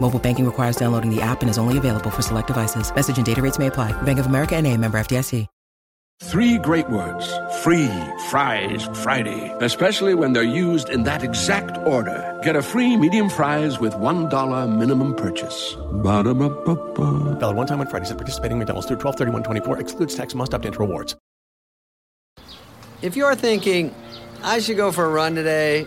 Mobile banking requires downloading the app and is only available for select devices. Message and data rates may apply. Bank of America NA, member FDIC. Three great words. Free fries Friday. Especially when they're used in that exact order. Get a free medium fries with $1 minimum purchase. Ba-da-ba-ba-ba. Valid one time on Fridays at participating McDonald's through 12/31/24. Excludes tax, must opt into rewards. If you're thinking, I should go for a run today,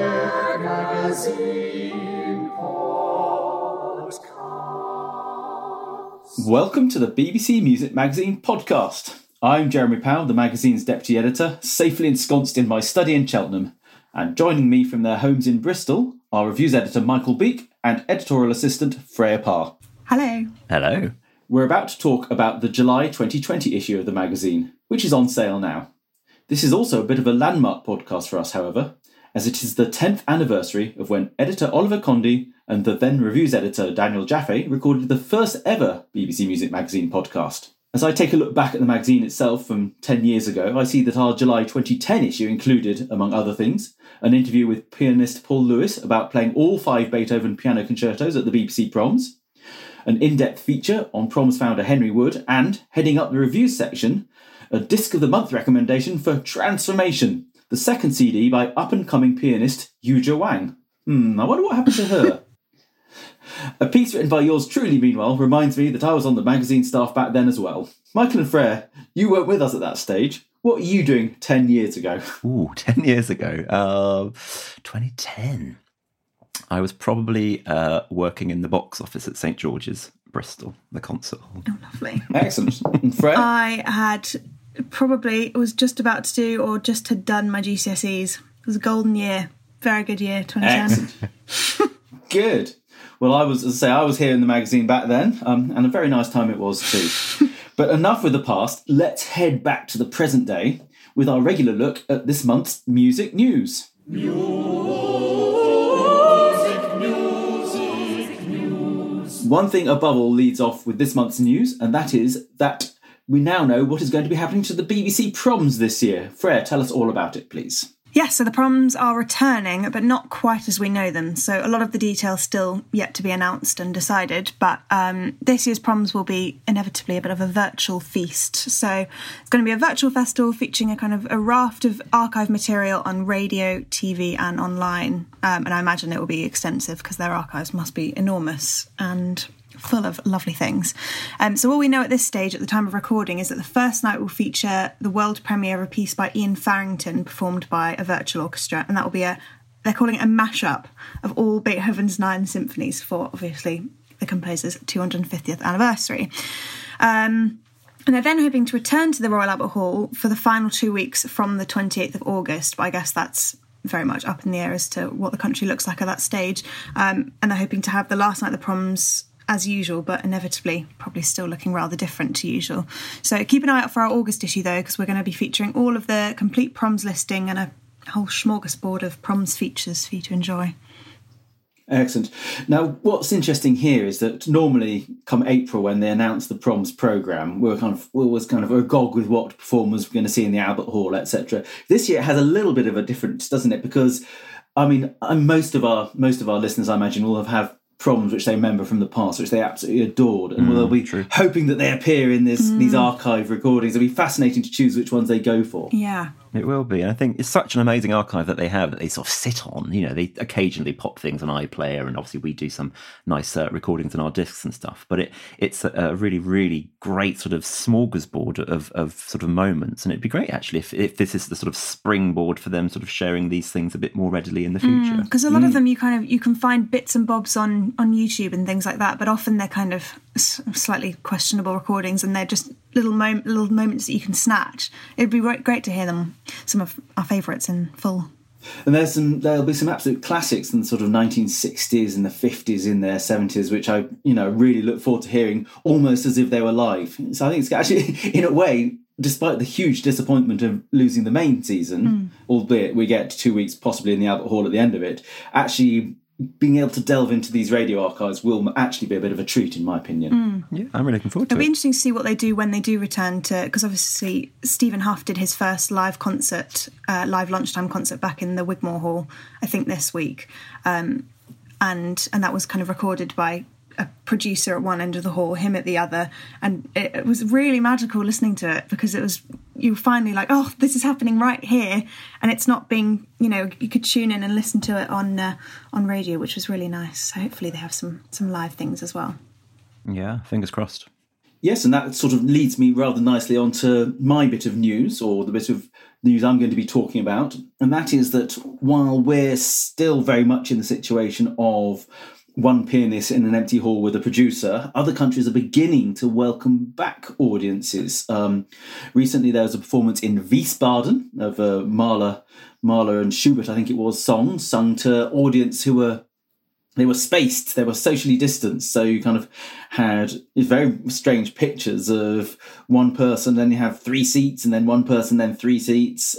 Magazine Podcast. Welcome to the BBC Music Magazine Podcast. I'm Jeremy Pound, the magazine's deputy editor, safely ensconced in my study in Cheltenham. And joining me from their homes in Bristol are reviews editor Michael Beek and editorial assistant Freya Parr. Hello. Hello. We're about to talk about the July 2020 issue of the magazine, which is on sale now. This is also a bit of a landmark podcast for us, however, as it is the 10th anniversary of when editor Oliver Conde and the then reviews editor Daniel Jaffe recorded the first ever BBC Music Magazine podcast. As I take a look back at the magazine itself from 10 years ago, I see that our July 2010 issue included, among other things, an interview with pianist Paul Lewis about playing all 5 Beethoven piano concertos at the BBC Proms, an in-depth feature on Proms founder Henry Wood, and, heading up the reviews section, a Disc of the Month recommendation for Transformation, the second CD by up-and-coming pianist Yuja Wang. I wonder what happened to her. A piece written by yours truly, meanwhile, reminds me that I was on the magazine staff back then as well. Michael and Freya, you weren't with us at that stage. What were you doing 10 years ago? 10 years ago. 2010. I was probably working in the box office at St George's, Bristol, the concert hall. Oh, lovely. Excellent. And Fred? I had was just about to do or just had done my GCSEs. It was a golden year. Very good year, 2010. Excellent. Good. Well, I was here in the magazine back then, and a very nice time it was too. But enough with the past. Let's head back to the present day with our regular look at this month's music news. One thing above all leads off with this month's news, and that is that we now know what is going to be happening to the BBC Proms this year. Freya, tell us all about it, please. Yes, so the Proms are returning, but not quite as we know them. So a lot of the details still yet to be announced and decided, but this year's Proms will be inevitably a bit of a virtual feast. So it's going to be a virtual festival featuring a kind of a raft of archive material on radio, TV and online. And I imagine it will be extensive because their archives must be enormous and full of lovely things. So all we know at this stage, at the time of recording, is that the first night will feature the world premiere of a piece by Ian Farrington performed by a virtual orchestra, and that will be they're calling it a mashup of all Beethoven's 9 symphonies for, obviously, the composer's 250th anniversary. And they're then hoping to return to the Royal Albert Hall for the final 2 weeks from the 28th of August, but I guess that's very much up in the air as to what the country looks like at that stage. And they're hoping to have the last night of the Proms as usual, but inevitably probably still looking rather different to usual. So keep an eye out for our August issue, though, because we're going to be featuring all of the complete Proms listing and a whole smorgasbord of Proms features for you to enjoy. Excellent. Now, what's interesting here is that normally come April, when they announce the Proms programme, we're always kind of agog with what performers we're going to see in the Albert Hall, etc. This year it has a little bit of a difference, doesn't it? Because, I mean, most of our listeners, I imagine, will have Proms which they remember from the past, which they absolutely adored, and they'll be true. Hoping that they appear in these archive recordings. It'll be fascinating to choose which ones they go for. Yeah. It will be. And I think it's such an amazing archive that they have, that they sort of sit on. You know, they occasionally pop things on iPlayer, and obviously we do some nice recordings on our discs and stuff. But it's a really, really great sort of smorgasbord of sort of moments. And it'd be great, actually, if this is the sort of springboard for them sort of sharing these things a bit more readily in the future. Because a lot of them you can find bits and bobs on YouTube and things like that. But often they're kind of slightly questionable recordings, and they're just little moments that you can snatch. It'd be great to hear them, some of our favourites in full. And there'll be some absolute classics in the sort of 1960s and the 50s in their 70s, which I, really look forward to hearing almost as if they were live. So I think it's actually, in a way, despite the huge disappointment of losing the main season, albeit we get 2 weeks possibly in the Albert Hall at the end of it, actually being able to delve into these radio archives will actually be a bit of a treat, in my opinion. Yeah, I'm really looking forward to it. It'll be interesting to see what they do when they do return to, because obviously Stephen Hough did his first live lunchtime concert back in the Wigmore Hall, I think this week, and that was kind of recorded by a producer at one end of the hall, him at the other, and it was really magical listening to it, because it was, you were finally like, oh, this is happening right here, and it's not being, you could tune in and listen to it on radio, which was really nice. So hopefully they have some live things as well. Yeah, fingers crossed. Yes, and that sort of leads me rather nicely onto my bit of news, or the bit of news I'm going to be talking about, and that is that while we're still very much in the situation of one pianist in an empty hall with a producer, other countries are beginning to welcome back audiences. Recently, there was a performance in Wiesbaden of Mahler and Schubert, I think it was, songs sung to audience who were, they were spaced, they were socially distanced. So you kind of had very strange pictures of one person, then you have three seats, and then one person, then three seats.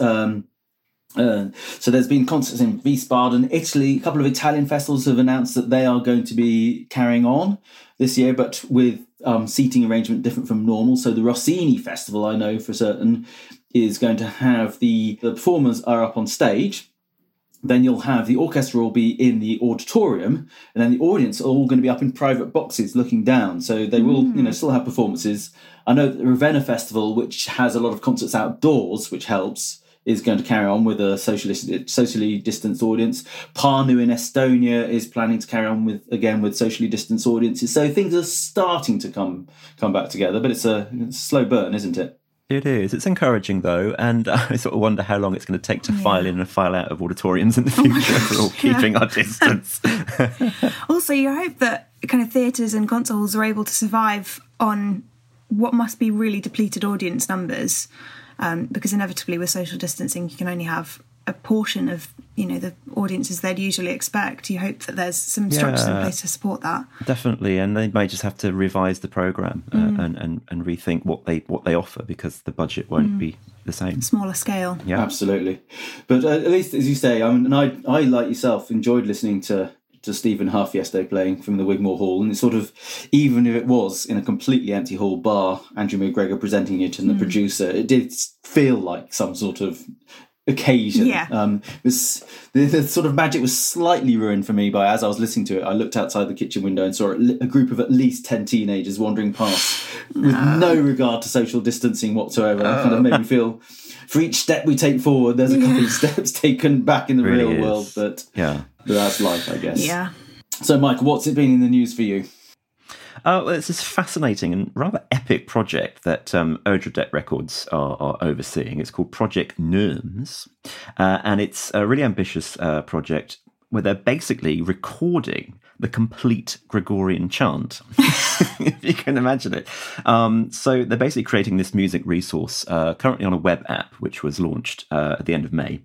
So there's been concerts in Wiesbaden, Italy. A couple of Italian festivals have announced that they are going to be carrying on this year, but with seating arrangement different from normal. So the Rossini Festival, I know for certain, is going to have the performers are up on stage. Then you'll have the orchestra will be in the auditorium, and then the audience are all going to be up in private boxes looking down. So they will, still have performances. I know that the Ravenna Festival, which has a lot of concerts outdoors, which helps, is going to carry on with a socially distanced audience. Pärnu in Estonia is planning to carry on with socially distanced audiences. So things are starting to come back together, but it's a slow burn, isn't it? It is. It's encouraging, though, and I sort of wonder how long it's going to take to file in and file out of auditoriums in the future for all keeping our distance. Also, you hope that kind of theatres and concert halls are able to survive on what must be really depleted audience numbers. Because inevitably with social distancing, you can only have a portion of, the audiences they'd usually expect. You hope that there's some structures in place to support that. Definitely, and they may just have to revise the programme and rethink what they offer, because the budget won't be the same. Smaller scale. Yeah, absolutely. But at least, as you say, I like yourself, enjoyed listening to Stephen Hough yesterday playing from the Wigmore Hall, and it's sort of, even if it was in a completely empty hall bar, Andrew McGregor presenting it and the producer, it did feel like some sort of occasion. Yeah. The sort of magic was slightly ruined for me by, as I was listening to it, I looked outside the kitchen window and saw a group of at least 10 teenagers wandering past with no regard to social distancing whatsoever. That kind of made me feel, for each step we take forward, there's a couple of steps taken back in the real world, but... yeah. But that's life, I guess. Yeah. So, Michael, what's it been in the news for you? Well, it's this fascinating and rather epic project that Odradek Records are overseeing. It's called Project Nerms, and it's a really ambitious project where they're basically recording the complete Gregorian chant, if you can imagine it. So they're basically creating this music resource currently on a web app, which was launched at the end of May.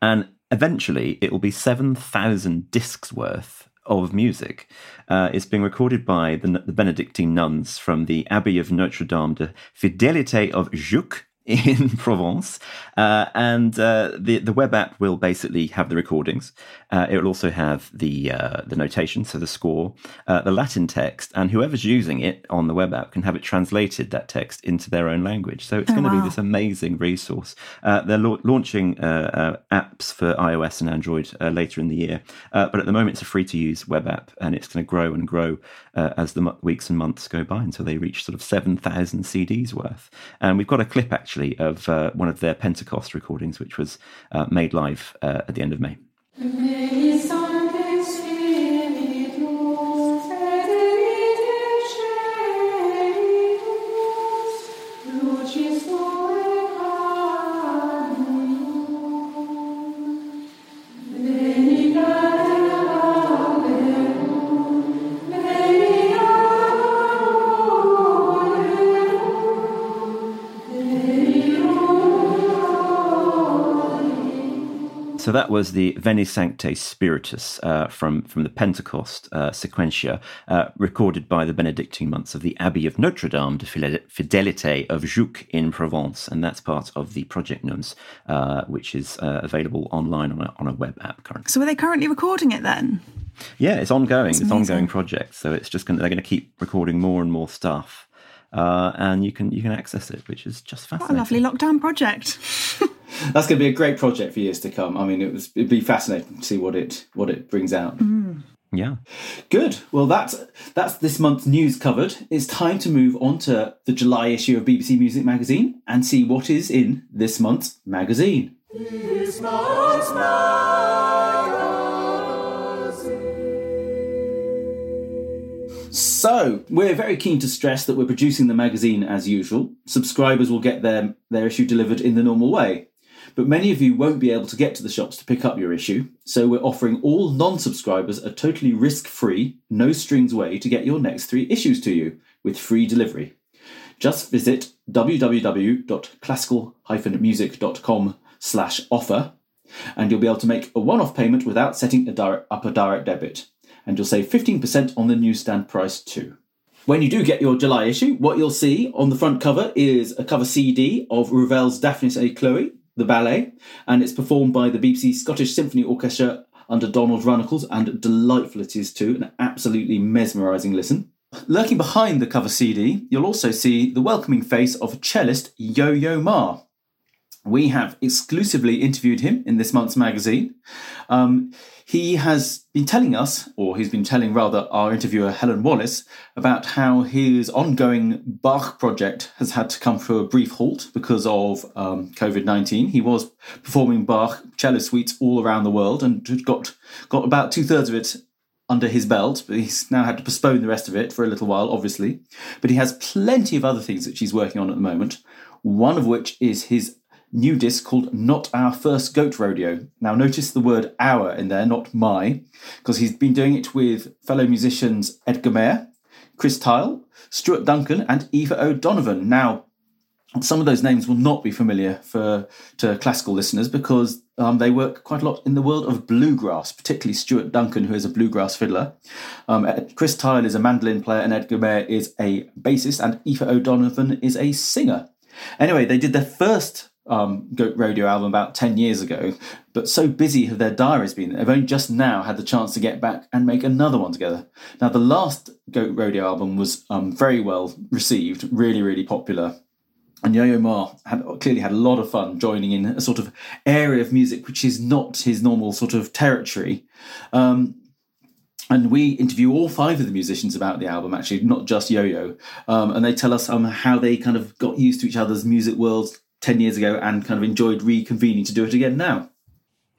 And eventually, it will be 7,000 discs worth of music. It's being recorded by the Benedictine nuns from the Abbey of Notre Dame de Fidelité of Jouques in Provence. And the web app will basically have the recordings. It will also have the notation, so the score, the Latin text, and whoever's using it on the web app can have it translated, that text, into their own language. So it's going to be this amazing resource. They're launching apps for iOS and Android later in the year. But at the moment, it's a free-to-use web app, and it's going to grow and grow as the weeks and months go by until they reach sort of 7,000 CDs worth. And we've got a clip, actually, of one of their Pentecost recordings, which was made live at the end of May. So that was the Veni Sancte Spiritus from the Pentecost Sequentia, recorded by the Benedictine nuns of the Abbey of Notre Dame de Fidelité of Jouques in Provence. And that's part of the Project Nuns, which is available online on a web app currently. So are they currently recording it then? Yeah, it's ongoing. It's an ongoing project. So it's just they're going to keep recording more and more stuff. And you can access it, which is just fascinating. What a lovely lockdown project. That's going to be a great project for years to come. I mean, it'd be fascinating to see what it brings out. Mm. Yeah. Good. Well, that's this month's news covered. It's time to move on to the July issue of BBC Music Magazine and see what is in this month's magazine. This month's magazine. So, we're very keen to stress that we're producing the magazine as usual. Subscribers will get their issue delivered in the normal way. But many of you won't be able to get to the shops to pick up your issue, so we're offering all non-subscribers a totally risk-free, no-strings way to get your next 3 issues to you, with free delivery. Just visit www.classical-music.com/offer, and you'll be able to make a one-off payment without setting up a direct debit. And you'll save 15% on the newsstand price too. When you do get your July issue, what you'll see on the front cover is a cover CD of Ravel's Daphnis et Chloe, the ballet, and it's performed by the BBC Scottish Symphony Orchestra under Donald Runnels, and delightful it is too, an absolutely mesmerising listen. Lurking behind the cover CD, you'll also see the welcoming face of cellist Yo-Yo Ma. We have exclusively interviewed him in this month's magazine. He has been telling us, or he's been telling rather our interviewer Helen Wallace, about how his ongoing Bach project has had to come to a brief halt because of COVID-19. He was performing Bach cello suites all around the world and got about 2/3 of it under his belt, but he's now had to postpone the rest of it for a little while, obviously. But he has plenty of other things that he's working on at the moment, one of which is his new disc called Not Our First Goat Rodeo. Now notice the word "our" in there, not "my," because he's been doing it with fellow musicians Edgar Meyer, Chris Thile, Stuart Duncan and Eva O'Donovan. Now some of those names will not be familiar to classical listeners because they work quite a lot in the world of bluegrass, particularly Stuart Duncan, who is a bluegrass fiddler. Chris Thile is a mandolin player and Edgar Meyer is a bassist and Eva O'Donovan is a singer. Anyway, they did their first Goat Rodeo album about 10 years ago, but so busy have their diaries been that they've only just now had the chance to get back and make another one together. Now the last Goat Rodeo album was very well received, really, really popular, and Yo-Yo Ma clearly had a lot of fun joining in a sort of area of music which is not his normal sort of territory. And we interview all 5 of the musicians about the album, actually, not just Yo-Yo, and they tell us how they kind of got used to each other's music worlds 10 years ago and kind of enjoyed reconvening to do it again now.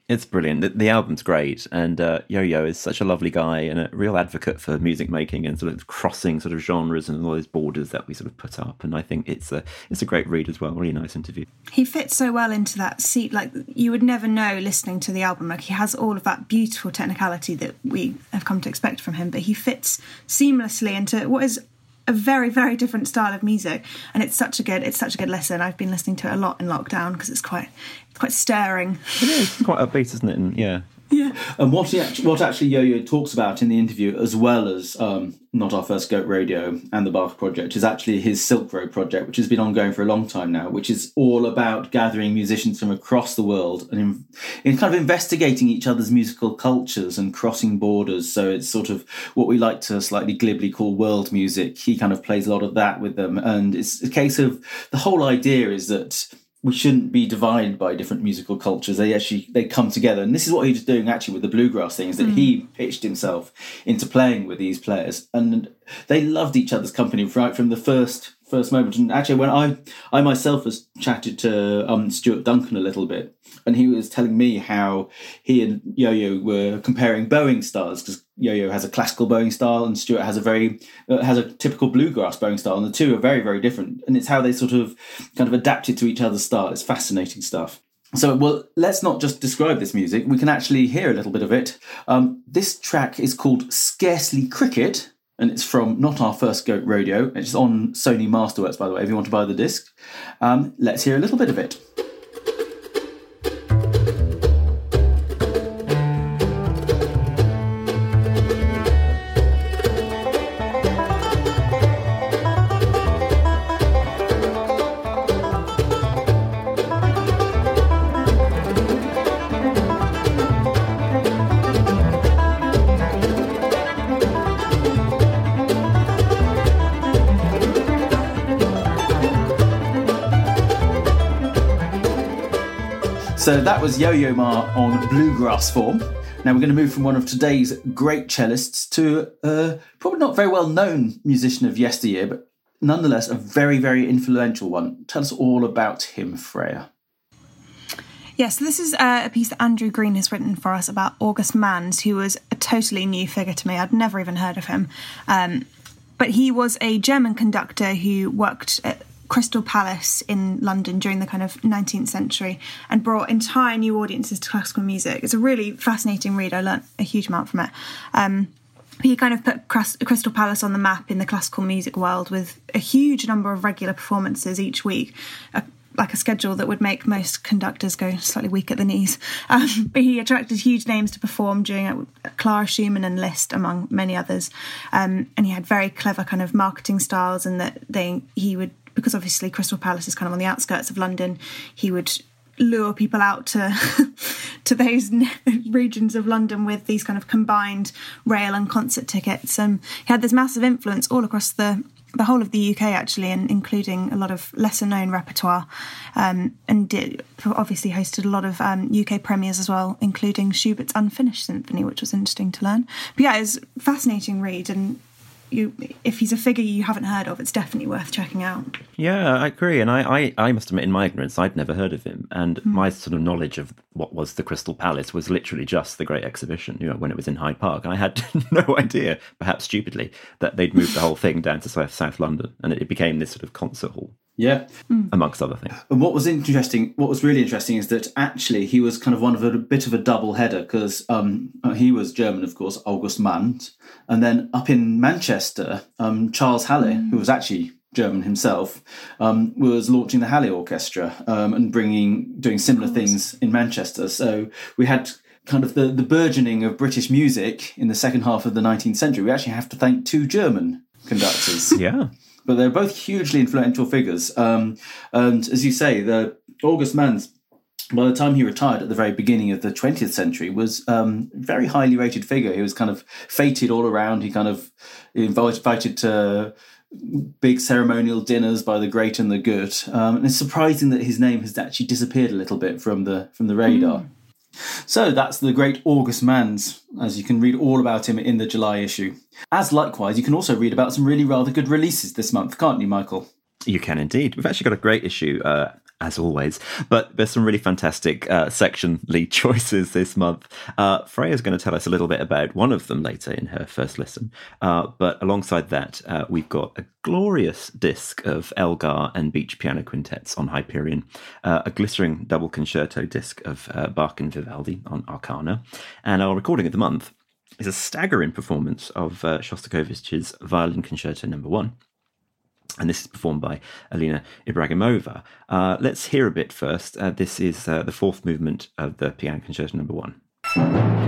It's brilliant. The album's great, and Yo-Yo is such a lovely guy and a real advocate for music making and sort of crossing sort of genres and all those borders that we sort of put up, and I think it's a great read as well. Really nice interview. He fits so well into that seat, like you would never know listening to the album. Like he has all of that beautiful technicality that we have come to expect from him, but he fits seamlessly into what is a very, very different style of music, and it's such a good listen. I've been listening to it a lot in lockdown because it's quite stirring. It is quite upbeat, isn't it? And yeah, Yeah. And what actually Yo-Yo talks about in the interview, as well as Not Our First Goat Rodeo and the Bach Project, is actually his Silk Road project, which has been ongoing for a long time now, which is all about gathering musicians from across the world and in kind of investigating each other's musical cultures and crossing borders. So it's sort of what we like to slightly glibly call world music. He kind of plays a lot of that with them. And it's a case of the whole idea is that we shouldn't be divided by different musical cultures. They come together. And this is what he was doing actually with the bluegrass thing, is that he pitched himself into playing with these players. And they loved each other's company right from the first moment. And actually, when I myself has chatted to Stuart Duncan a little bit, and he was telling me how he and Yo-Yo were comparing bowing styles, because Yo-Yo has a classical bowing style and Stuart has a typical bluegrass bowing style, and the two are very, very different. And it's how they sort of kind of adapted to each other's style. It's fascinating stuff. So, well, let's not just describe this music. We can actually hear a little bit of it. This track is called Scarcely Cricket, and it's from Not Our First Goat Rodeo. It's on Sony Masterworks, by the way, if you want to buy the disc. Let's hear a little bit of it. So that was Yo-Yo Ma on bluegrass form. Now we're going to move from one of today's great cellists to probably not very well-known musician of yesteryear, but nonetheless a very, very influential one. Tell us all about him, Freya. Yeah, so this is a piece that Andrew Green has written for us about August Manns, who was a totally new figure to me. I'd never even heard of him. But he was a German conductor who worked at Crystal Palace in London during the kind of 19th century and brought entire new audiences to classical music. It's a really fascinating read. I learnt a huge amount from it. He kind of put Crystal Palace on the map in the classical music world with a huge number of regular performances each week, like a schedule that would make most conductors go slightly weak at the knees. But he attracted huge names to perform during Clara Schumann and Liszt, among many others. And he had very clever kind of marketing styles, and that he would, because obviously Crystal Palace is kind of on the outskirts of London, he would lure people out to to those regions of London with these kind of combined rail and concert tickets. He had this massive influence all across the whole of the UK, actually, and including a lot of lesser-known repertoire, and obviously hosted a lot of UK premieres as well, including Schubert's Unfinished Symphony, which was interesting to learn. But yeah, it was a fascinating read, and if he's a figure you haven't heard of, it's definitely worth checking out. Yeah, I agree. And I must admit, in my ignorance, I'd never heard of him. And my sort of knowledge of what was the Crystal Palace was literally just the Great Exhibition, you know, when it was in Hyde Park. And I had no idea, perhaps stupidly, that they'd moved the whole thing down to South London, and it became this sort of concert hall. Yeah. Amongst other things. And what was really interesting is that actually he was kind of a bit of a double header, because he was German, of course, August Manns. And then up in Manchester, Charles Halle, who was actually German himself, was launching the Halle Orchestra and doing similar things in Manchester. So we had kind of the burgeoning of British music in the second half of the 19th century. We actually have to thank two German conductors. Yeah. But they're both hugely influential figures. And as you say, the August Manns, by the time he retired at the very beginning of the 20th century, was a very highly rated figure. He was kind of feted all around. He kind of invited to big ceremonial dinners by the great and the good. And it's surprising that his name has actually disappeared a little bit from the radar. So that's the great August Manns, as you can read all about him in the July issue. As likewise, you can also read about some really rather good releases this month, can't you, Michael? You can indeed. We've actually got a great issue, as always, but there's some really fantastic sectionally choices this month. Freya's going to tell us a little bit about one of them later in her first listen. But alongside that, we've got a glorious disc of Elgar and Beach piano quintets on Hyperion, a glittering double concerto disc of Bach and Vivaldi on Arcana, and our recording of the month is a staggering performance of Shostakovich's Violin Concerto No. 1. And this is performed by Alina Ibragimova. Let's hear a bit first. This is the fourth movement of the Piano Concerto No. 1.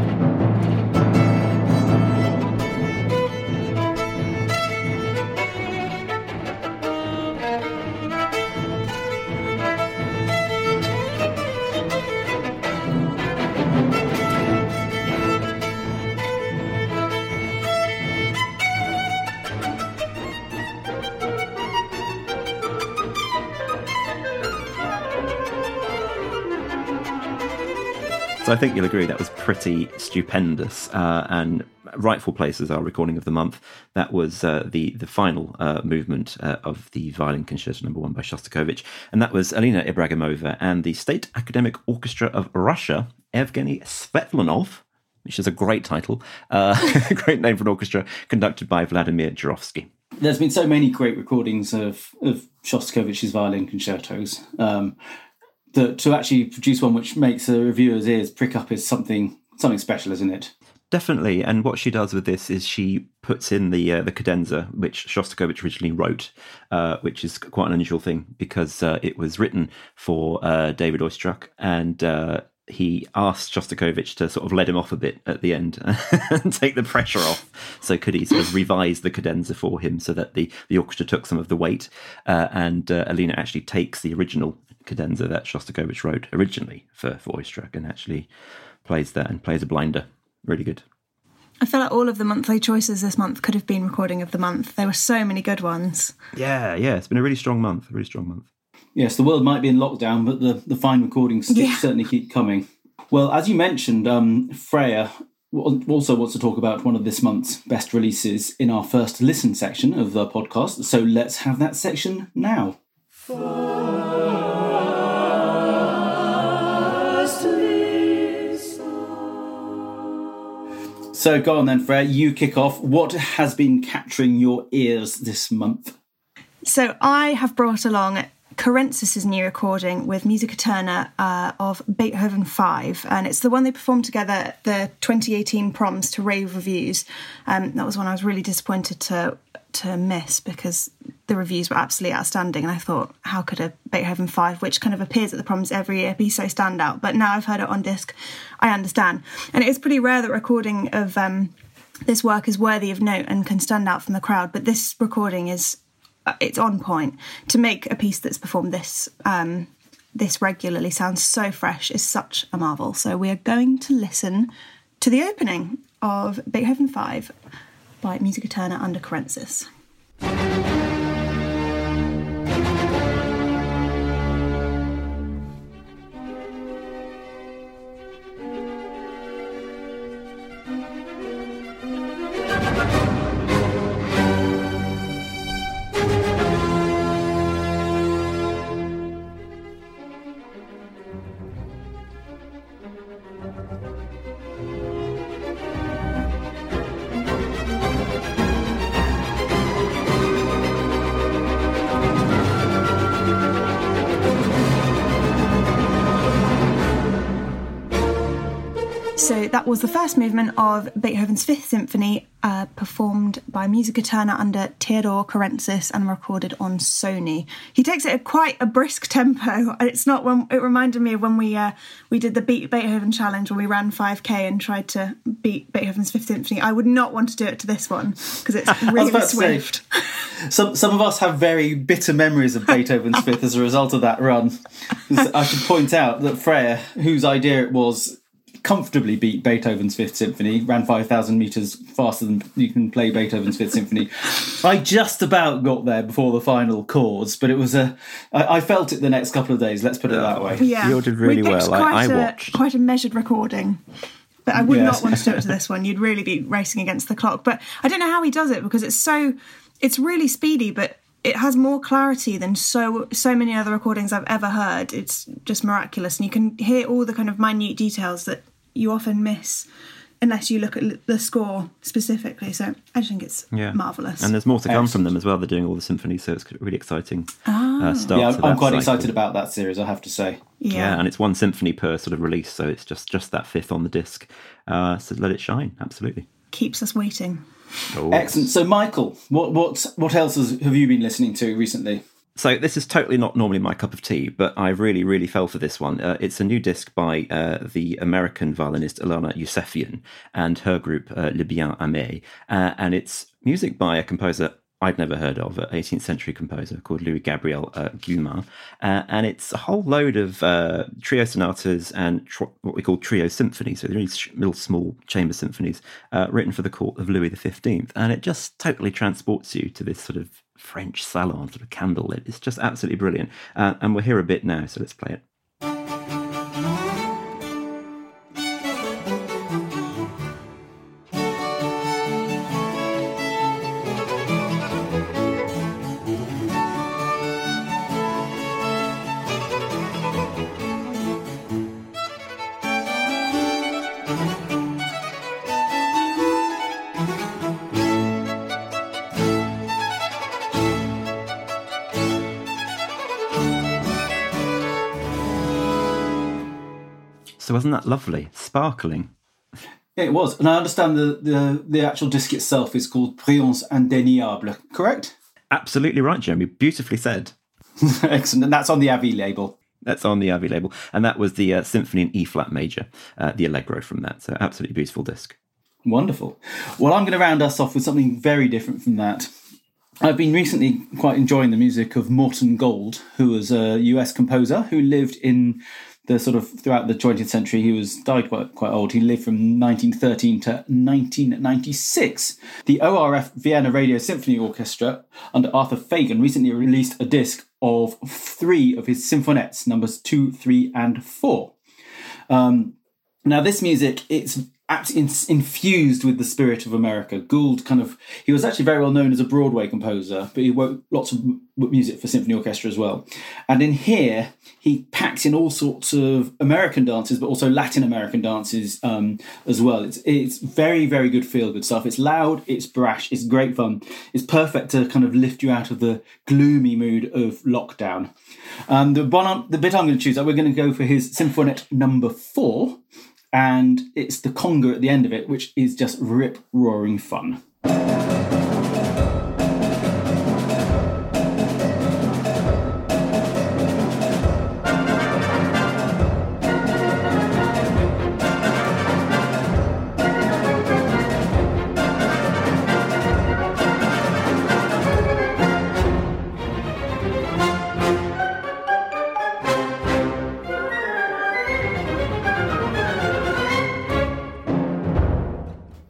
So I think you'll agree that was pretty stupendous, and rightful place as our recording of the month. That was the final movement of the Violin Concerto No. 1 by Shostakovich, and that was Alina Ibragimova and the State Academic Orchestra of Russia, Evgeny Svetlanov, which is a great title, a great name for an orchestra, conducted by Vladimir Jurovsky. There's been so many great recordings of Shostakovich's violin concertos that to actually produce one which makes a reviewer's ears prick up is something special, isn't it? Definitely, and what she does with this is she puts in the cadenza, which Shostakovich originally wrote, which is quite an unusual thing because it was written for David Oistrakh, and he asked Shostakovich to sort of let him off a bit at the end and take the pressure off. So could he sort of revise the cadenza for him so that the orchestra took some of the weight? And Alina actually takes the original cadenza that Shostakovich wrote originally for Oistrakh and actually plays that and plays a blinder. Really good. I feel like all of the monthly choices this month could have been recording of the month. There were so many good ones. Yeah. It's been a really strong month, Yes, the world might be in lockdown, but the fine recordings certainly keep coming. Well, as you mentioned, Freya also wants to talk about one of this month's best releases in our first listen section of the podcast. So let's have that section now. So go on then, Freya, you kick off. What has been capturing your ears this month? So I have brought along Korentzis' new recording with MusicAeterna of Beethoven 5, and it's the one they performed together at the 2018 Proms to rave reviews. That was one I was really disappointed to miss because the reviews were absolutely outstanding, and I thought, how could a Beethoven 5, which kind of appears at the Proms every year, be so standout? But now I've heard it on disc, I understand. And it is pretty rare that recording of this work is worthy of note and can stand out from the crowd, but this recording is, it's on point. To make a piece that's performed this regularly sounds so fresh is such a marvel. So we are going to listen to the opening of Beethoven 5 by MusicAeterna under Korentzis. That was the first movement of Beethoven's Fifth Symphony, performed by MusicAeterna under Theodor Korentzis and recorded on Sony. He takes it at quite a brisk tempo. It's not when it reminded me of when we did the Beat Beethoven challenge when we ran 5K and tried to beat Beethoven's Fifth Symphony. I would not want to do it to this one because it's really swift. Some of us have very bitter memories of Beethoven's Fifth as a result of that run. I should point out that Freya, whose idea it was, comfortably beat Beethoven's Fifth Symphony, ran 5,000 metres faster than you can play Beethoven's Fifth Symphony. I just about got there before the final chords, but it was I felt it the next couple of days, let's put it that way. Yeah. You did really well. I watched. Quite a measured recording. But I would not want to do it to this one. You'd really be racing against the clock. But I don't know how he does it because it's really speedy, but it has more clarity than so many other recordings I've ever heard. It's just miraculous. And you can hear all the kind of minute details that you often miss unless you look at the score specifically. So I just think it's marvellous. And there's more to come from them as well. They're doing all the symphonies, so it's really exciting start. Yeah, I'm quite excited about that series, I have to say. Yeah, and it's one symphony per sort of release, so it's just that fifth on the disc. So let it shine, absolutely. Keeps us waiting. Oh. Excellent. So, Michael, what else have you been listening to recently? So this is totally not normally my cup of tea, but I really, really fell for this one. It's a new disc by the American violinist Alana Yusefian and her group Le Bien Aimé, and it's music by a composer I'd never heard of, an 18th century composer called Louis-Gabriel Guillemin. And it's a whole load of trio sonatas and what we call trio symphonies, so really little small chamber symphonies, written for the court of Louis XV. And it just totally transports you to this sort of French salon, sort of candlelit. It's just absolutely brilliant. And we'll hear a bit now, so let's play it. So wasn't that lovely? Sparkling. Yeah, it was. And I understand the actual disc itself is called Brillance Indéniable, correct? Absolutely right, Jeremy. Beautifully said. Excellent. And that's on the AVI label. That's on the AVI label. And that was the Symphony in E-flat major, the Allegro from that. So absolutely beautiful disc. Wonderful. Well, I'm going to round us off with something very different from that. I've been recently quite enjoying the music of Morton Gold, who was a US composer who lived in the sort of throughout the 20th century. He was died quite old. He lived from 1913 to 1996. The ORF Vienna Radio Symphony Orchestra under Arthur Fagen recently released a disc of 3 of his symphonettes, numbers 2, 3, and 4. Now, this music, it's infused with the spirit of America. Gould he was actually very well known as a Broadway composer, but he wrote lots of music for symphony orchestra as well. And in here, he packs in all sorts of American dances, but also Latin American dances as well. It's very, very good feel-good stuff. It's loud, it's brash, it's great fun. It's perfect to lift you out of the gloomy mood of lockdown. The bit I'm going to choose, we're going to go for his Symphonet number 4, and it's the conga at the end of it, which is just rip-roaring fun.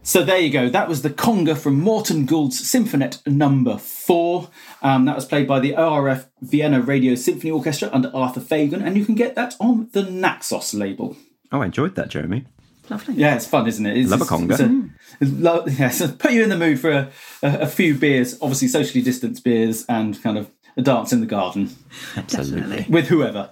So there you go. That was the conga from Morton Gould's Symphonet number 4. That was played by the ORF Vienna Radio Symphony Orchestra under Arthur Fagen, and you can get that on the Naxos label. Oh, I enjoyed that, Jeremy. Lovely. Yeah, it's fun, isn't it? Love a conga. So put you in the mood for a few beers, obviously socially distanced beers, and a dance in the garden. Absolutely. With whoever.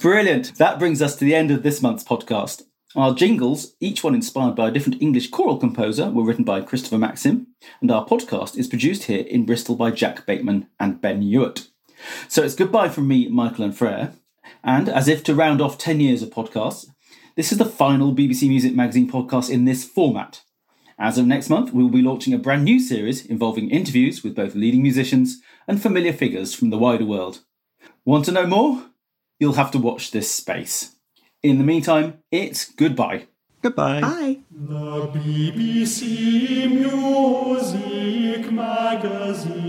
Brilliant. That brings us to the end of this month's podcast. Our jingles, each one inspired by a different English choral composer, were written by Christopher Maxim, and our podcast is produced here in Bristol by Jack Bateman and Ben Hewitt. So it's goodbye from me, Michael and Freya, and as if to round off 10 years of podcasts, this is the final BBC Music Magazine podcast in this format. As of next month, we will be launching a brand new series involving interviews with both leading musicians and familiar figures from the wider world. Want to know more? You'll have to watch this space. In the meantime, it's goodbye. Goodbye. Bye. The BBC Music Magazine.